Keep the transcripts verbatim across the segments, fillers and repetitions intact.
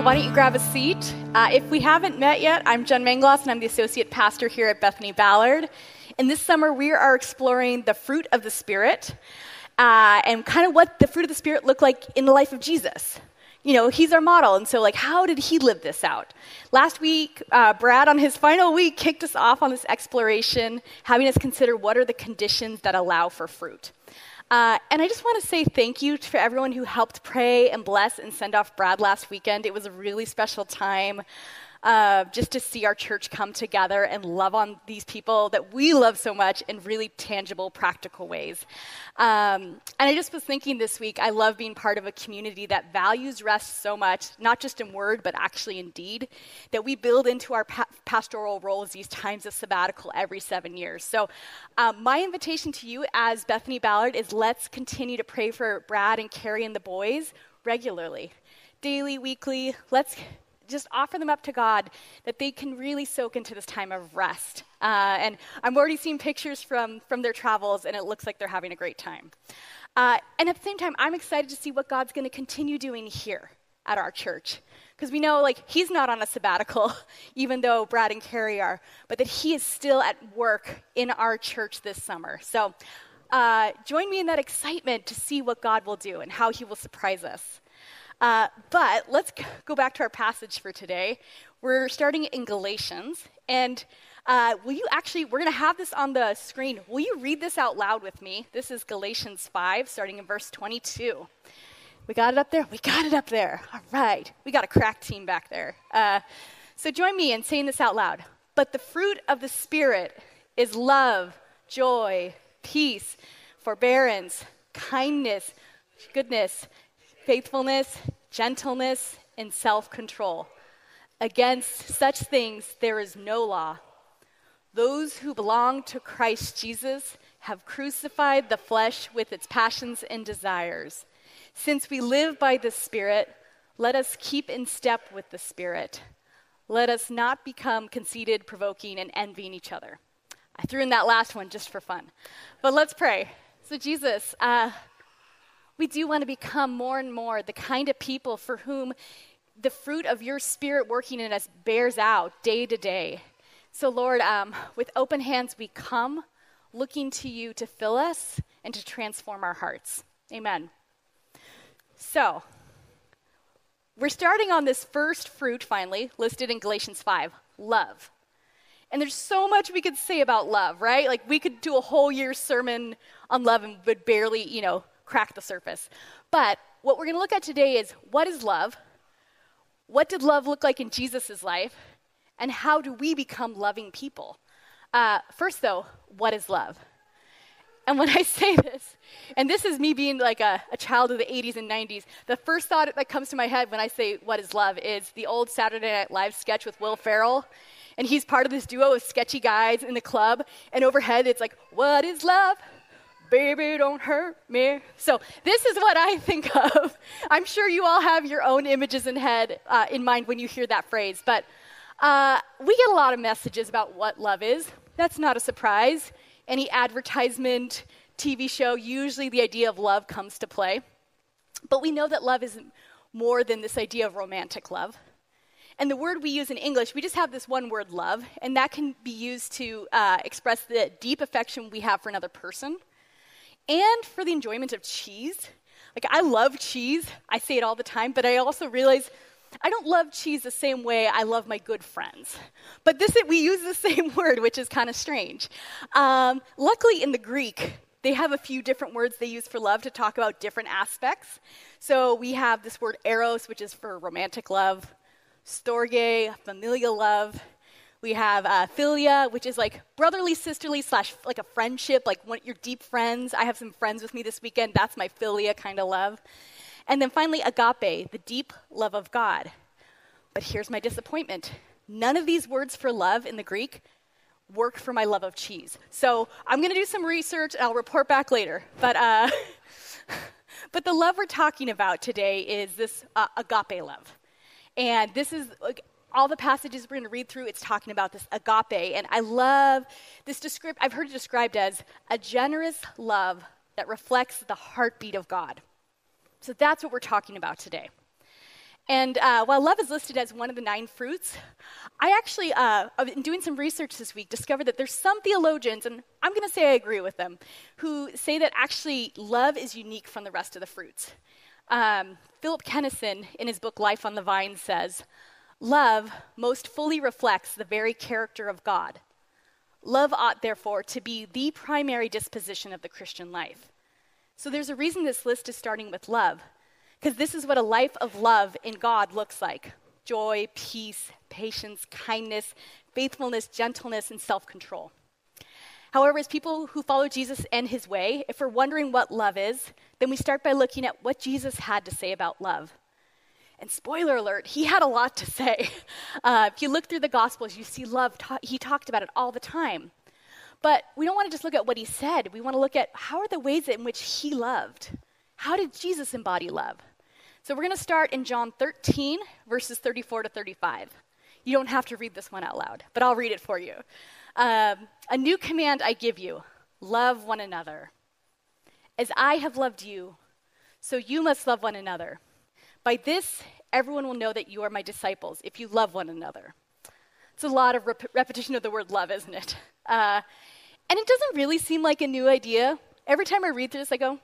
everybody. Why don't you grab a seat? Uh, if we haven't met yet, I'm Jen Mangloss, and I'm the associate pastor here at Bethany Ballard. And this summer, we are exploring the fruit of the Spirit uh, and kind of what the fruit of the Spirit looked like in the life of Jesus. You know, he's our model, and so, like, how did he live this out? Last week, uh, Brad, on his final week, kicked us off on this exploration, having us consider what are the conditions that allow for fruit. Uh, and I just want to say thank you to everyone who helped pray and bless and send off Brad last weekend. It was a really special time uh, just to see our church come together and love on these people that we love so much in really tangible, practical ways. Um, and I just was thinking this week, I love being part of a community that values rest so much, not just in word, but actually in deed, that we build into our pa- pastoral roles these times of sabbatical every seven years. So uh, my invitation to you as Bethany Ballard is let's continue to pray for Brad and Carrie and the boys regularly, daily, weekly. Let's just offer them up to God that they can really soak into this time of rest. Uh, and I'm already seeing pictures from, from their travels, and it looks like they're having a great time. Uh, and at the same time, I'm excited to see what God's going to continue doing here at our church. Because we know, like, he's not on a sabbatical, even though Brad and Carrie are, but that he is still at work in our church this summer. So uh, join me in that excitement to see what God will do and how he will surprise us. Uh, but let's go back to our passage for today. We're starting in Galatians, and uh, will you actually, we're going to have this on the screen. Will you read this out loud with me? This is Galatians five, starting in verse twenty-two. We got it up there? We got it up there. All right. We got a crack team back there. Uh, so join me in saying this out loud. But the fruit of the Spirit is love, joy, peace, forbearance, kindness, goodness, faithfulness, gentleness, and self-control. Against such things there is no law. Those who belong to Christ Jesus have crucified the flesh with its passions and desires. Since we live by the Spirit, let us keep in step with the Spirit. Let us not become conceited, provoking, and envying each other. I threw in that last one just for fun. But let's pray. So Jesus, uh, we do want to become more and more the kind of people for whom the fruit of your Spirit working in us bears out day to day. So Lord, um, with open hands we come, looking to you to fill us and to transform our hearts. Amen. So, we're starting on this first fruit, finally, listed in Galatians five, love. And there's so much we could say about love, right? Like, we could do a whole year's sermon on love and would barely, you know, crack the surface. But what we're going to look at today is what is love? What did love look like in Jesus' life? And how do we become loving people? Uh, first, though, what is love? And when I say this, and this is me being like a, a child of the eighties and nineties, the first thought that comes to my head when I say what is love is the old Saturday Night Live sketch with Will Ferrell. And he's part of this duo of sketchy guys in the club. And overhead, it's like, what is love? Baby, don't hurt me. So this is what I think of. I'm sure you all have your own images in head uh, in mind when you hear that phrase. But uh, we get a lot of messages about what love is. That's not a surprise. Any advertisement, T V show, usually the idea of love comes to play. But we know that love isn't more than this idea of romantic love. And the word we use in English, we just have this one word, love, and that can be used to uh, express the deep affection we have for another person. And for the enjoyment of cheese. Like, I love cheese. I say it all the time, but I also realize I don't love cheese the same way I love my good friends. But this we use the same word, which is kind of strange. Um, luckily, in the Greek, they have a few different words they use for love to talk about different aspects. So we have this word eros, which is for romantic love, storge, familial love. We have uh, philia, which is like brotherly, sisterly, slash like a friendship, like one, your deep friends. I have some friends with me this weekend. That's my philia kind of love. And then finally, agape, the deep love of God. But here's my disappointment. None of these words for love in the Greek work for my love of cheese. So I'm going to do some research, and I'll report back later. But uh, but the love we're talking about today is this uh, agape love. And this is... Uh, all the passages we're going to read through, it's talking about this agape. And I love this descript. I've heard it described as a generous love that reflects the heartbeat of God. So that's what we're talking about today. And uh, while love is listed as one of the nine fruits, I actually, uh, in doing some research this week, discovered that there's some theologians, and I'm going to say I agree with them, who say that actually love is unique from the rest of the fruits. Um, Philip Kenneson, in his book Life on the Vine, says, "Love most fully reflects the very character of God. Love ought, therefore, to be the primary disposition of the Christian life." So there's a reason this list is starting with love, because this is what a life of love in God looks like: joy, peace, patience, kindness, faithfulness, gentleness, and self-control. However, as people who follow Jesus and his way, if we're wondering what love is, then we start by looking at what Jesus had to say about love. And spoiler alert, he had a lot to say. Uh, if you look through the Gospels, you see love. Ta- he talked about it all the time. But we don't want to just look at what he said. We want to look at how are the ways in which he loved. How did Jesus embody love? So we're going to start in John thirteen, verses thirty-four to thirty-five. You don't have to read this one out loud, but I'll read it for you. Um, "A new command I give you, love one another. As I have loved you, so you must love one another. By this, everyone will know that you are my disciples, if you love one another." It's a lot of rep- repetition of the word love, isn't it? Uh, and it doesn't really seem like a new idea. Every time I read through this, I go,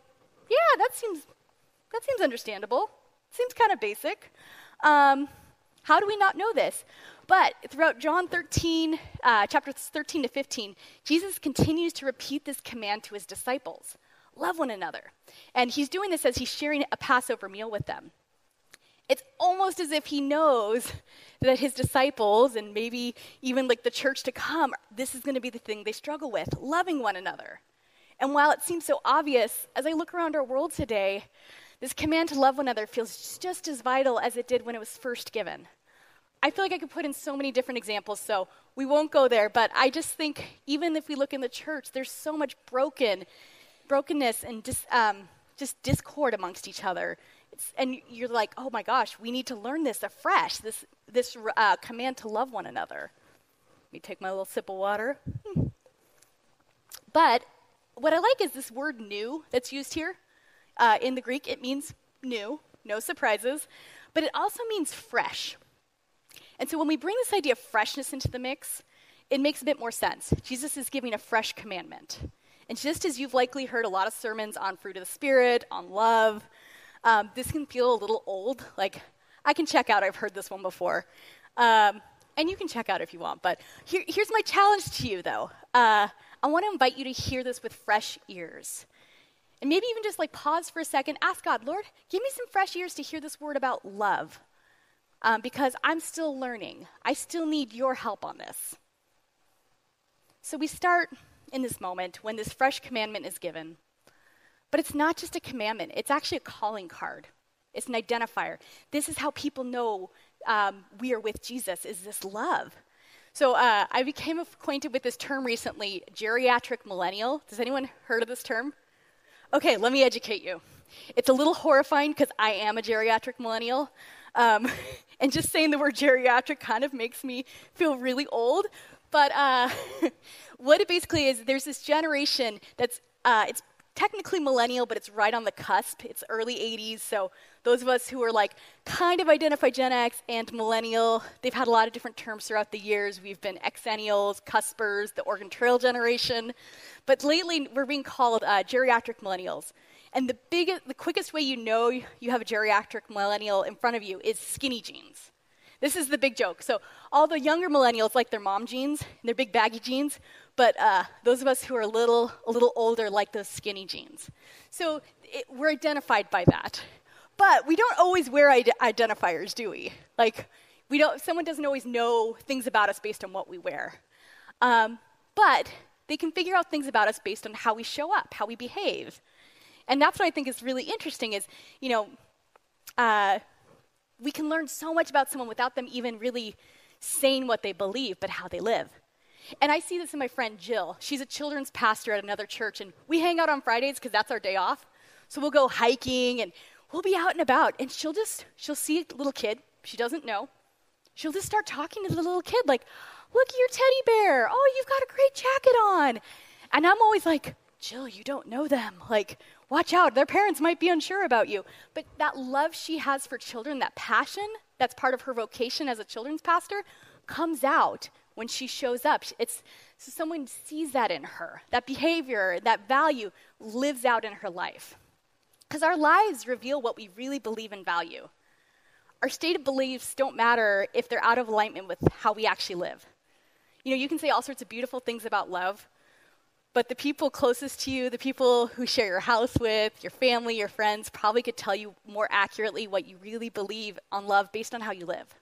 yeah, that seems that seems understandable. Seems kind of basic. Um, how do we not know this? But throughout John thirteen, uh, chapters thirteen to fifteen, Jesus continues to repeat this command to his disciples: love one another. And he's doing this as he's sharing a Passover meal with them. It's almost as if he knows that his disciples, and maybe even like the church to come, this is going to be the thing they struggle with: loving one another. And while it seems so obvious, as I look around our world today, this command to love one another feels just as vital as it did when it was first given. I feel like I could put in so many different examples, so we won't go there, but I just think even if we look in the church, there's so much broken, brokenness and dis, um, just discord amongst each other. It's, and you're like, oh my gosh, we need to learn this afresh, this this uh, command to love one another. Let me take my little sip of water. Hmm. But what I like is this word "new" that's used here. Uh, in the Greek, it means new, no surprises, but it also means fresh. And so when we bring this idea of freshness into the mix, it makes a bit more sense. Jesus is giving a fresh commandment. And just as you've likely heard a lot of sermons on fruit of the Spirit, on love, um, this can feel a little old. Like, I can check out. I've heard this one before. Um, and you can check out if you want. But here, here's my challenge to you, though. Uh, I want to invite you to hear this with fresh ears. And maybe even just like pause for a second, ask God, Lord, give me some fresh ears to hear this word about love, um, because I'm still learning. I still need your help on this. So we start in this moment when this fresh commandment is given. But it's not just a commandment. It's actually a calling card. It's an identifier. This is how people know um, we are with Jesus, is this love. So uh, I became acquainted with this term recently, geriatric millennial. Does anyone heard of this term? Okay, let me educate you. It's a little horrifying because I am a geriatric millennial, um, and just saying the word geriatric kind of makes me feel really old, but uh, what it basically is, there's this generation that's, uh, it's technically millennial, but it's right on the cusp. It's early eighties, so those of us who are like kind of identify Gen X and millennial, they've had a lot of different terms throughout the years. We've been Xennials, Cuspers, the Oregon Trail generation, but lately we're being called uh, geriatric millennials. And the biggest, the quickest way you know you have a geriatric millennial in front of you is skinny jeans. This is the big joke. So all the younger millennials like their mom jeans, their big baggy jeans, but uh, those of us who are a little a little older like those skinny jeans. So it, we're identified by that. But we don't always wear ide- identifiers, do we? Like, we don't. Someone doesn't always know things about us based on what we wear. Um, but they can figure out things about us based on how we show up, how we behave. And that's what I think is really interesting is, you know, uh, we can learn so much about someone without them even really saying what they believe, but how they live. And I see this in my friend Jill. She's a children's pastor at another church, and we hang out on Fridays because that's our day off. So we'll go hiking, and we'll be out and about, and she'll just, she'll see a little kid she doesn't know. She'll just start talking to the little kid like, look at your teddy bear. Oh, you've got a great jacket on. And I'm always like, Jill, you don't know them. Like, Watch out, their parents might be unsure about you. But that love she has for children, that passion, that's part of her vocation as a children's pastor, comes out when she shows up. It's so someone sees that in her. That behavior, that value lives out in her life. Because our lives reveal what we really believe and value. Our stated beliefs don't matter if they're out of alignment with how we actually live. You know, you can say all sorts of beautiful things about love, but the people closest to you, the people who share your house with, your family, your friends, probably could tell you more accurately what you really believe on love based on how you live.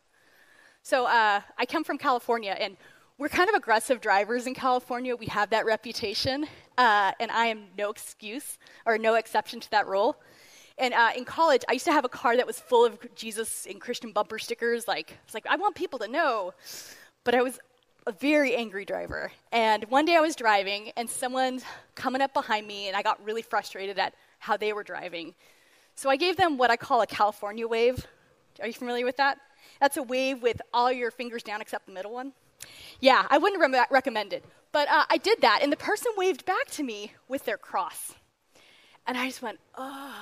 So uh, I come from California, and we're kind of aggressive drivers in California. We have that reputation, uh, and I am no excuse or no exception to that rule. And uh, in college, I used to have a car that was full of Jesus and Christian bumper stickers. Like, it's like, I want people to know. But I was a very angry driver. And one day I was driving, and someone coming up behind me, and I got really frustrated at how they were driving. So I gave them what I call a California wave. Are you familiar with that? That's a wave with all your fingers down except the middle one. Yeah, I wouldn't re- recommend it. But uh, I did that, and the person waved back to me with their cross. And I just went, oh.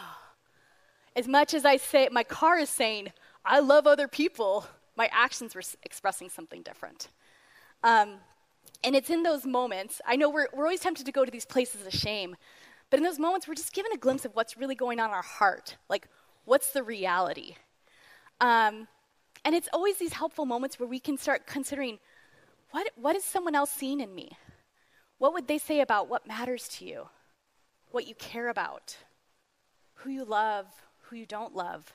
As much as I say, my car is saying, I love other people, my actions were expressing something different. Um, and it's in those moments, I know we're, we're always tempted to go to these places of shame, but in those moments, we're just given a glimpse of what's really going on in our heart. Like, what's the reality? Um, and it's always these helpful moments where we can start considering, What, what is someone else seeing in me? What would they say about what matters to you? What you care about? Who you love, who you don't love?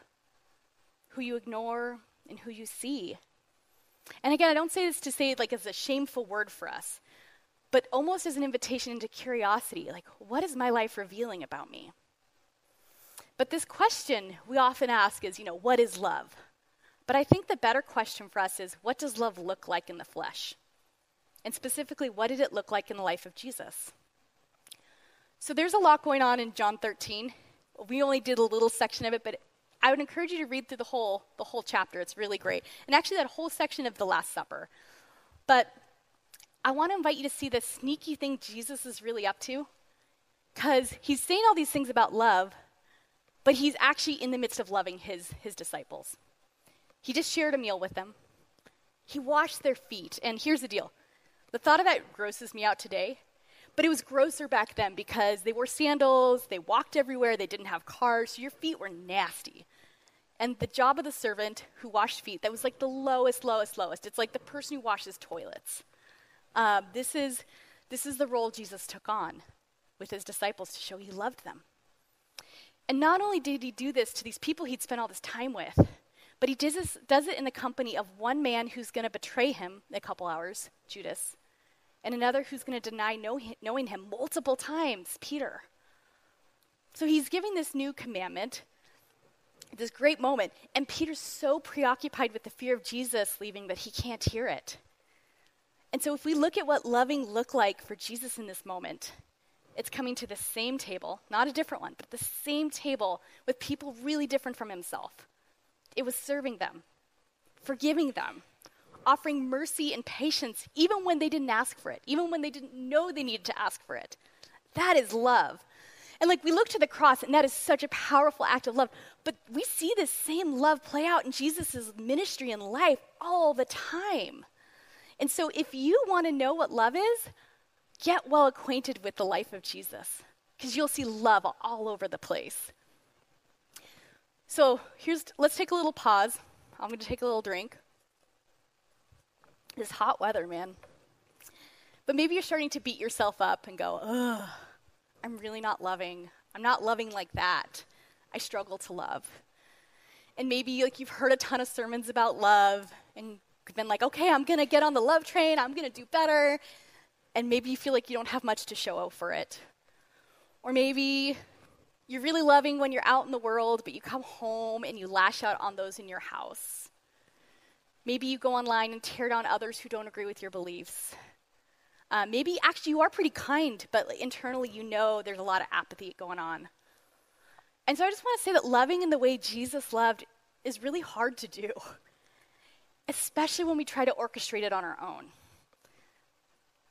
Who you ignore and who you see? And again, I don't say this to say it like it's a shameful word for us, but almost as an invitation into curiosity. Like, what is my life revealing about me? But this question we often ask is, you know, what is love? But I think the better question for us is, what does love look like in the flesh? And specifically, what did it look like in the life of Jesus? So there's a lot going on in John thirteen. We only did a little section of it, but I would encourage you to read through the whole the whole chapter. It's really great. And actually that whole section of the Last Supper. But I want to invite you to see the sneaky thing Jesus is really up to, because he's saying all these things about love, but he's actually in the midst of loving his his disciples. He just shared a meal with them. He washed their feet. And here's the deal. The thought of that grosses me out today, but it was grosser back then because they wore sandals, they walked everywhere, they didn't have cars, so your feet were nasty. And the job of the servant who washed feet, that was like the lowest, lowest, lowest. It's like the person who washes toilets. Um, this is, this is the role Jesus took on with his disciples to show he loved them. And not only did he do this to these people he'd spent all this time with, but he does, this, does it in the company of one man who's going to betray him in a couple hours, Judas, and another who's going to deny know, knowing him multiple times, Peter. So he's giving this new commandment, this great moment, and Peter's so preoccupied with the fear of Jesus leaving that he can't hear it. And so if we look at what loving looked like for Jesus in this moment, it's coming to the same table, not a different one, but the same table with people really different from himself. It was serving them, forgiving them, offering mercy and patience even when they didn't ask for it, even when they didn't know they needed to ask for it. That is love. And like we look to the cross, and that is such a powerful act of love, but we see this same love play out in Jesus' ministry and life all the time. And so if you want to know what love is, get well acquainted with the life of Jesus, because you'll see love all over the place. So here's, let's take a little pause. I'm going to take a little drink. This hot weather, man. But maybe you're starting to beat yourself up and go, ugh, I'm really not loving. I'm not loving like that. I struggle to love. And maybe like you've heard a ton of sermons about love and been like, okay, I'm going to get on the love train. I'm going to do better. And maybe you feel like you don't have much to show for it. Or maybe you're really loving when you're out in the world, but you come home and you lash out on those in your house. Maybe you go online and tear down others who don't agree with your beliefs. Uh, maybe actually you are pretty kind, but internally you know there's a lot of apathy going on. And so I just want to say that loving in the way Jesus loved is really hard to do, especially when we try to orchestrate it on our own.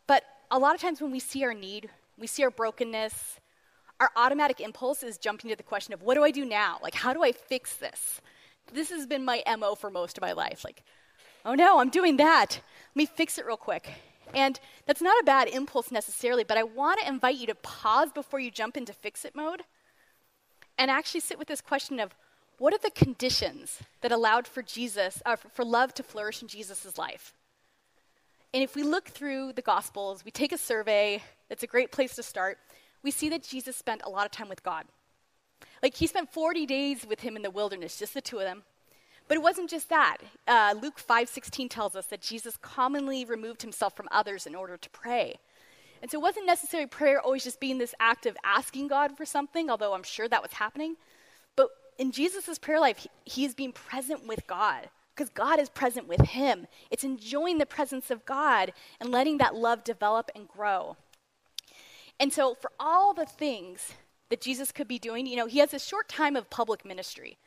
But a lot of times when we see our need, we see our brokenness, our automatic impulse is jumping to the question of, what do I do now? Like, how do I fix this? This has been my M O for most of my life. Like, oh no, I'm doing that. Let me fix it real quick. And that's not a bad impulse necessarily, but I want to invite you to pause before you jump into fix-it mode and actually sit with this question of, what are the conditions that allowed for Jesus, uh, for love to flourish in Jesus' life? And if we look through the Gospels, we take a survey, it's a great place to start, we see that Jesus spent a lot of time with God. Like, he spent forty days with him in the wilderness, just the two of them. But it wasn't just that. Uh, Luke five sixteen tells us that Jesus commonly removed himself from others in order to pray. And so it wasn't necessarily prayer always just being this act of asking God for something, although I'm sure that was happening. But in Jesus' prayer life, he, he is being present with God because God is present with him. It's enjoying the presence of God and letting that love develop and grow. And so for all the things that Jesus could be doing, you know, he has a short time of public ministry.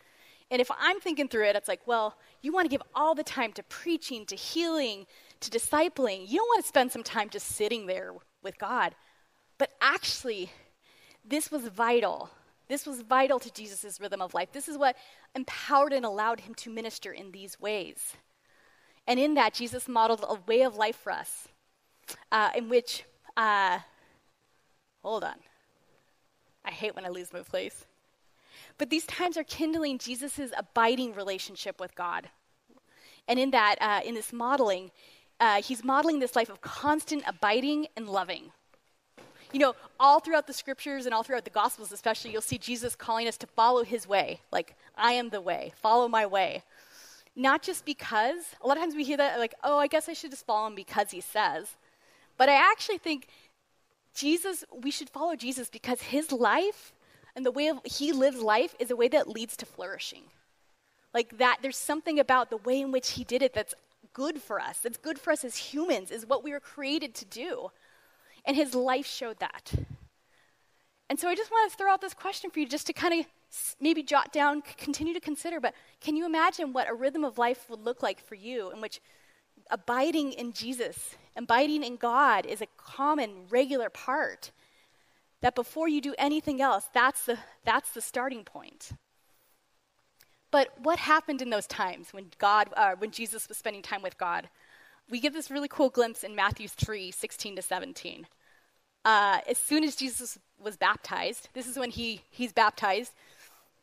And if I'm thinking through it, it's like, well, you want to give all the time to preaching, to healing, to discipling. You don't want to spend some time just sitting there with God. But actually, this was vital. This was vital to Jesus' rhythm of life. This is what empowered and allowed him to minister in these ways. And in that, Jesus modeled a way of life for us uh, in which, uh, hold on. I hate when I lose my place. But these times are kindling Jesus' abiding relationship with God. And in that, uh, in this modeling, uh, he's modeling this life of constant abiding and loving. You know, all throughout the scriptures and all throughout the Gospels especially, you'll see Jesus calling us to follow his way. Like, I am the way. Follow my way. Not just because. A lot of times we hear that, like, oh, I guess I should just follow him because he says. But I actually think Jesus, we should follow Jesus because his life and the way of, he lives life is a way that leads to flourishing. Like that, there's something about the way in which he did it that's good for us, that's good for us as humans, is what we were created to do. And his life showed that. And so I just want to throw out this question for you just to kind of maybe jot down, continue to consider, but can you imagine what a rhythm of life would look like for you in which abiding in Jesus, abiding in God is a common, regular part? That before you do anything else, that's the that's the starting point. But what happened in those times when God, uh, when Jesus was spending time with God? We get this really cool glimpse in Matthew three sixteen to seventeen. Uh, as soon as Jesus was baptized, this is when he he's baptized.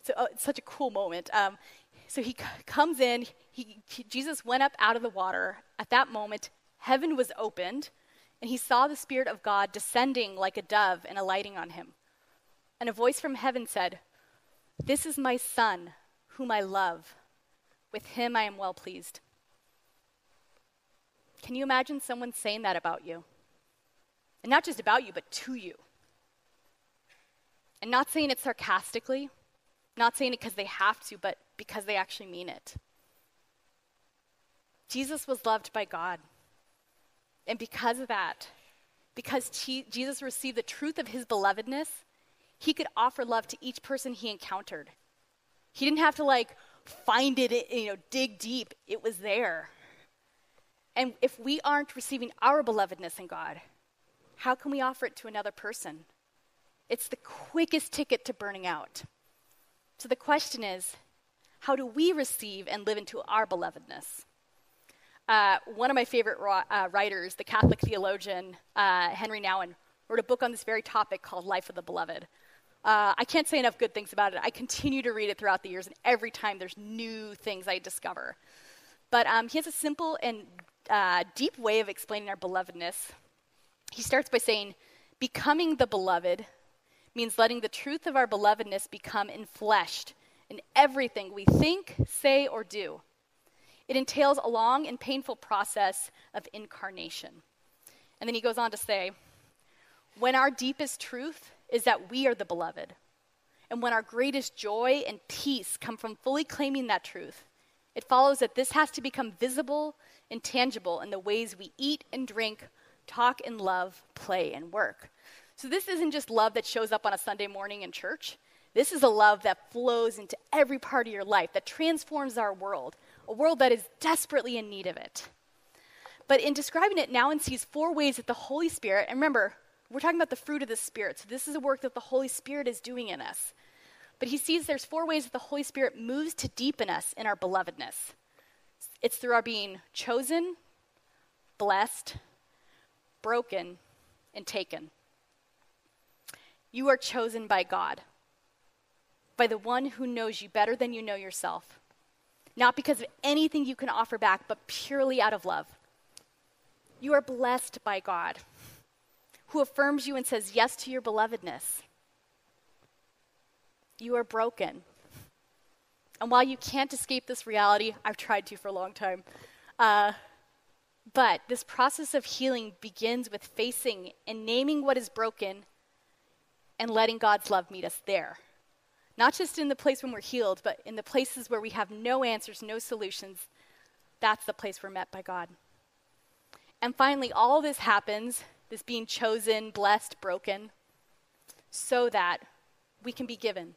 So oh, it's such a cool moment. Um, so he c- comes in. He, he Jesus went up out of the water. At that moment, heaven was opened. And he saw the Spirit of God descending like a dove and alighting on him. And a voice from heaven said, "This is my Son, whom I love. With him I am well pleased." Can you imagine someone saying that about you? And not just about you, but to you. And not saying it sarcastically, not saying it because they have to, but because they actually mean it. Jesus was loved by God. And because of that, because he, Jesus received the truth of his belovedness, he could offer love to each person he encountered. He didn't have to like find it, you know, dig deep. It was there. And if we aren't receiving our belovedness in God, how can we offer it to another person? It's the quickest ticket to burning out. So the question is, how do we receive and live into our belovedness? Uh, one of my favorite ra- uh, writers, the Catholic theologian, uh, Henri Nouwen, wrote a book on this very topic called Life of the Beloved. Uh, I can't say enough good things about it. I continue to read it throughout the years, and every time there's new things I discover. But um, he has a simple and uh, deep way of explaining our belovedness. He starts by saying, becoming the beloved means letting the truth of our belovedness become enfleshed in everything we think, say, or do. It entails a long and painful process of incarnation. And then he goes on to say, when our deepest truth is that we are the beloved, and when our greatest joy and peace come from fully claiming that truth, it follows that this has to become visible and tangible in the ways we eat and drink, talk and love, play and work. So this isn't just love that shows up on a Sunday morning in church. This is a love that flows into every part of your life, that transforms our world. A world that is desperately in need of it. But in describing it, Nouwen sees four ways that the Holy Spirit, and remember, We're talking about the fruit of the Spirit. So this is a work that the Holy Spirit is doing in us. But he sees there's four ways that the Holy Spirit moves to deepen us in our belovedness. It's through our being chosen, blessed, broken, and taken. You are chosen by God, by the one who knows you better than you know yourself, not because of anything you can offer back, but purely out of love. You are blessed by God, who affirms you and says yes to your belovedness. You are broken. And while you can't escape this reality, I've tried to for a long time, uh, but this process of healing begins with facing and naming what is broken and letting God's love meet us there. Not just in the place when we're healed, but in the places where we have no answers, no solutions. That's the place we're met by God. And finally, all this happens, this being chosen, blessed, broken, so that we can be given,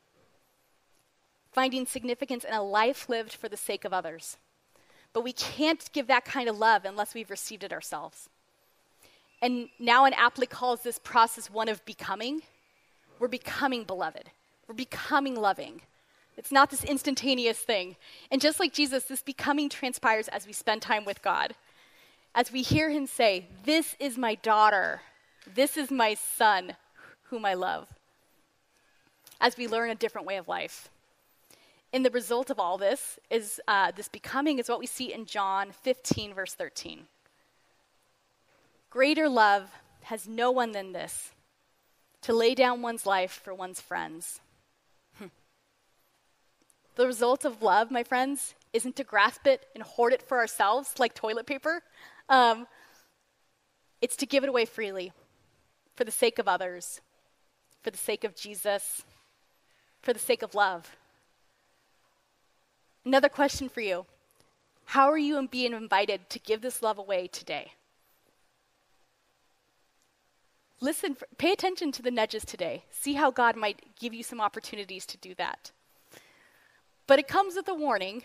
finding significance in a life lived for the sake of others. But we can't give that kind of love unless we've received it ourselves. And Nouwen aptly calls this process one of becoming. We're becoming beloved. We're becoming loving. It's not this instantaneous thing. And just like Jesus, this becoming transpires as we spend time with God. As we hear him say, "This is my daughter. This is my son, whom I love." As we learn a different way of life. And the result of all this is uh, this becoming is what we see in John fifteen, verse thirteen. Greater love has no one than this, to lay down one's life for one's friends. Hm. The result of love, my friends, isn't to grasp it and hoard it for ourselves like toilet paper. Um, it's to give it away freely for the sake of others, for the sake of Jesus, for the sake of love. Another question for you. How are you being invited to give this love away today? Listen, for, pay attention to the nudges today. See how God might give you some opportunities to do that. But it comes with a warning.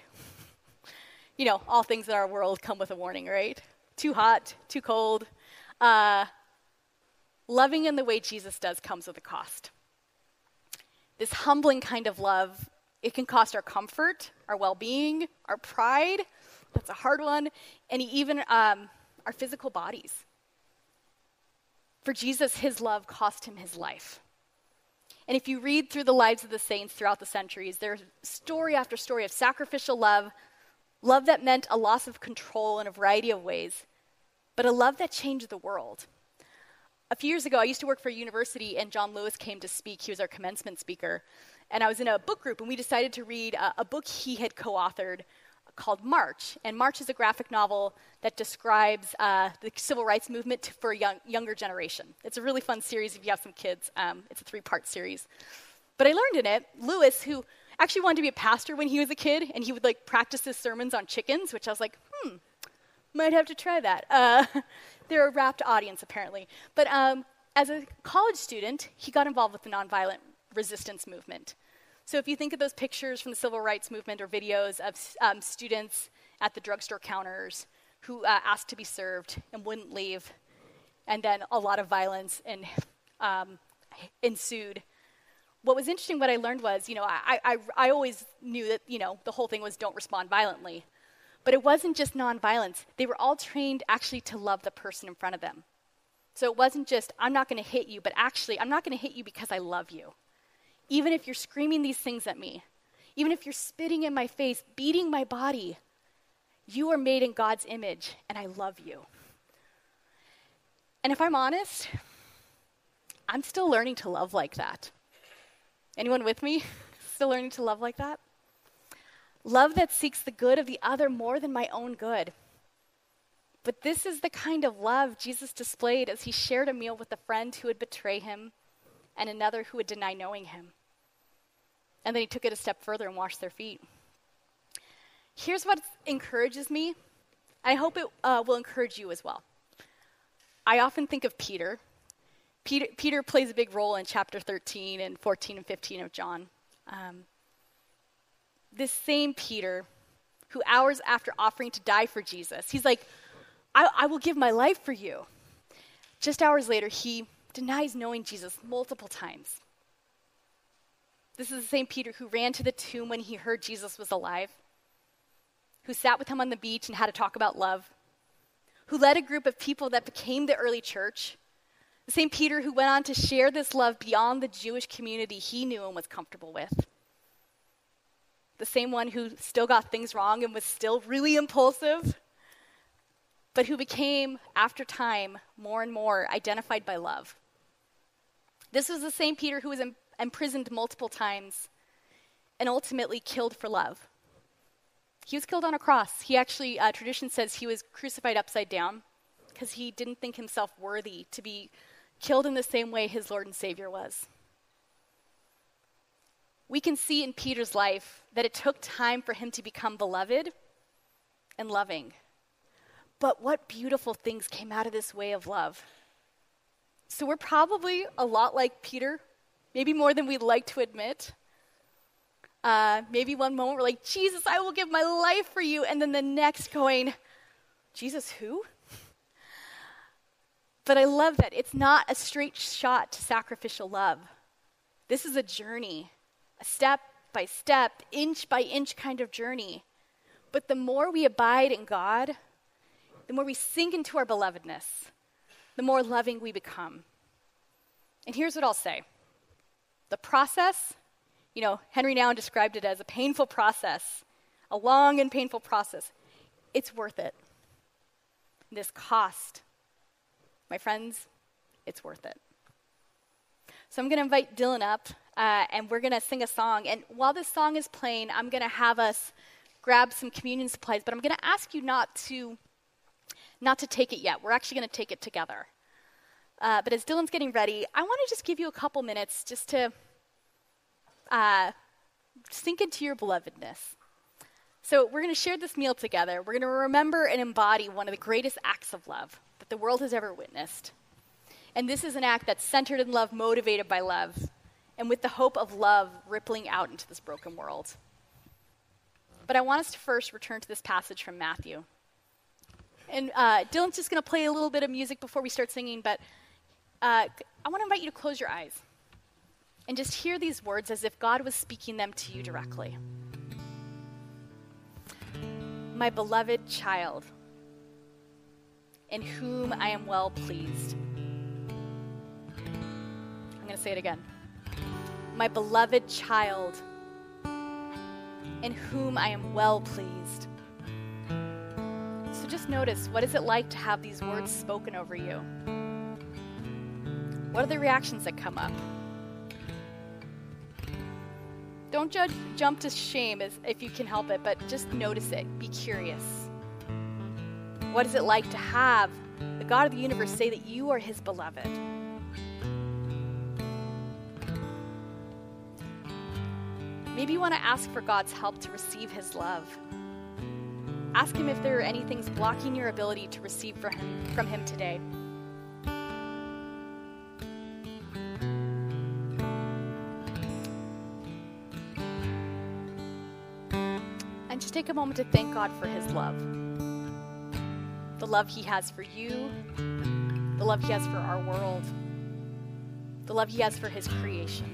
You know, all things in our world come with a warning, right? Too hot, too cold. Uh, loving in the way Jesus does comes with a cost. This humbling kind of love, it can cost our comfort, our well-being, our pride. That's a hard one. And even um, our physical bodies. For Jesus, his love cost him his life. And if you read through the lives of the saints throughout the centuries, there's story after story of sacrificial love, love that meant a loss of control in a variety of ways, but a love that changed the world. A few years ago, I used to work for a university, and John Lewis came to speak. He was our commencement speaker. And I was in a book group, and we decided to read a, a book he had co-authored called March. And March is a graphic novel that describes uh, the civil rights movement to, for a young, younger generation. It's a really fun series if you have some kids. Um, it's a three-part series. But I learned in it, Lewis, who actually wanted to be a pastor when he was a kid, and he would like practice his sermons on chickens, which I was like, hmm, might have to try that. Uh, they're a rapt audience, apparently. But um, as a college student, he got involved with the nonviolent resistance movement. So if you think of those pictures from the civil rights movement or videos of um, students at the drugstore counters who uh, asked to be served and wouldn't leave, and then a lot of violence and um, ensued. What was interesting, what I learned was, you know, I, I, I always knew that, you know, the whole thing was don't respond violently. But it wasn't just nonviolence. They were all trained actually to love the person in front of them. So it wasn't just, I'm not going to hit you, but actually, I'm not going to hit you because I love you. Even if you're screaming these things at me, even if you're spitting in my face, beating my body, you are made in God's image, and I love you. And if I'm honest, I'm still learning to love like that. Anyone with me? Still learning to love like that? Love that seeks the good of the other more than my own good. But this is the kind of love Jesus displayed as he shared a meal with a friend who would betray him, and another who would deny knowing him. And then he took it a step further and washed their feet. Here's what encourages me. I hope it uh, will encourage you as well. I often think of Peter. Peter. Peter plays a big role in chapter thirteen and fourteen and fifteen of John. Um, this same Peter, who hours after offering to die for Jesus, he's like, I, I will give my life for you. Just hours later, he denies knowing Jesus multiple times. This is the same Peter who ran to the tomb when he heard Jesus was alive, who sat with him on the beach and had a talk about love, who led a group of people that became the early church, the same Peter who went on to share this love beyond the Jewish community he knew and was comfortable with, the same one who still got things wrong and was still really impulsive, but who became, after time, more and more identified by love. This was the same Peter who was em- imprisoned multiple times and ultimately killed for love. He was killed on a cross. He actually, uh, tradition says he was crucified upside down because he didn't think himself worthy to be killed in the same way his Lord and Savior was. We can see in Peter's life that it took time for him to become beloved and loving. But what beautiful things came out of this way of love. So we're probably a lot like Peter, maybe more than we'd like to admit. Uh, maybe one moment we're like, Jesus, I will give my life for you. And then the next going, Jesus, who? But I love that. It's not a straight shot to sacrificial love. This is a journey, a step by step, inch by inch kind of journey. But the more we abide in God, the more we sink into our belovedness, the more loving we become. And here's what I'll say. The process, you know, Henri Nouwen described it as a painful process, a long and painful process. It's worth it. This cost, my friends, it's worth it. So I'm going to invite Dylan up, uh, and we're going to sing a song. And while this song is playing, I'm going to have us grab some communion supplies, but I'm going to ask you not to... Not to take it yet. We're actually going to take it together. Uh, but as Dylan's getting ready, I want to just give you a couple minutes just to uh, sink into your belovedness. So we're going to share this meal together. We're going to remember and embody one of the greatest acts of love that the world has ever witnessed. And this is an act that's centered in love, motivated by love, and with the hope of love rippling out into this broken world. But I want us to first return to this passage from Matthew. And uh, Dylan's just going to play a little bit of music before we start singing, but uh, I want to invite you to close your eyes and just hear these words as if God was speaking them to you directly. My beloved child, in whom I am well pleased. I'm going to say it again. My beloved child, in whom I am well pleased. So just notice, what is it like to have these words spoken over you? What are the reactions that come up? Don't judge, jump to shame as, if you can help it, but just notice it. Be curious. What is it like to have the God of the universe say that you are his beloved? Maybe you want to ask for God's help to receive his love. Ask him if there are any things blocking your ability to receive from him, from him today. And just take a moment to thank God for his love. The love he has for you, the love he has for our world, the love he has for his creation.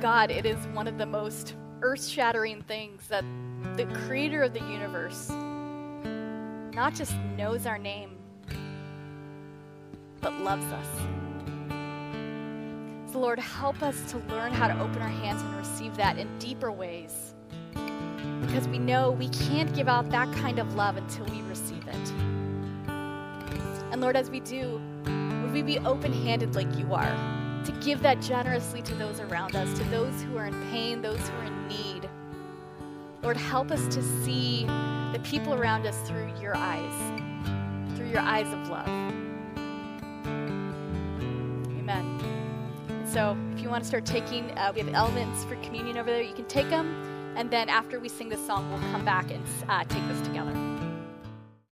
God, it is one of the most earth-shattering things that the creator of the universe not just knows our name, but loves us. So Lord, help us to learn how to open our hands and receive that in deeper ways, because we know we can't give out that kind of love until we receive it. And Lord, as we do, would we be open-handed like you are, to give that generously to those around us, to those who are in pain, those who are in need. Lord, help us to see the people around us through your eyes, through your eyes of love. Amen. And so if you want to start taking, uh, we have elements for communion over there. You can take them, and then after we sing this song, we'll come back and uh, take this together.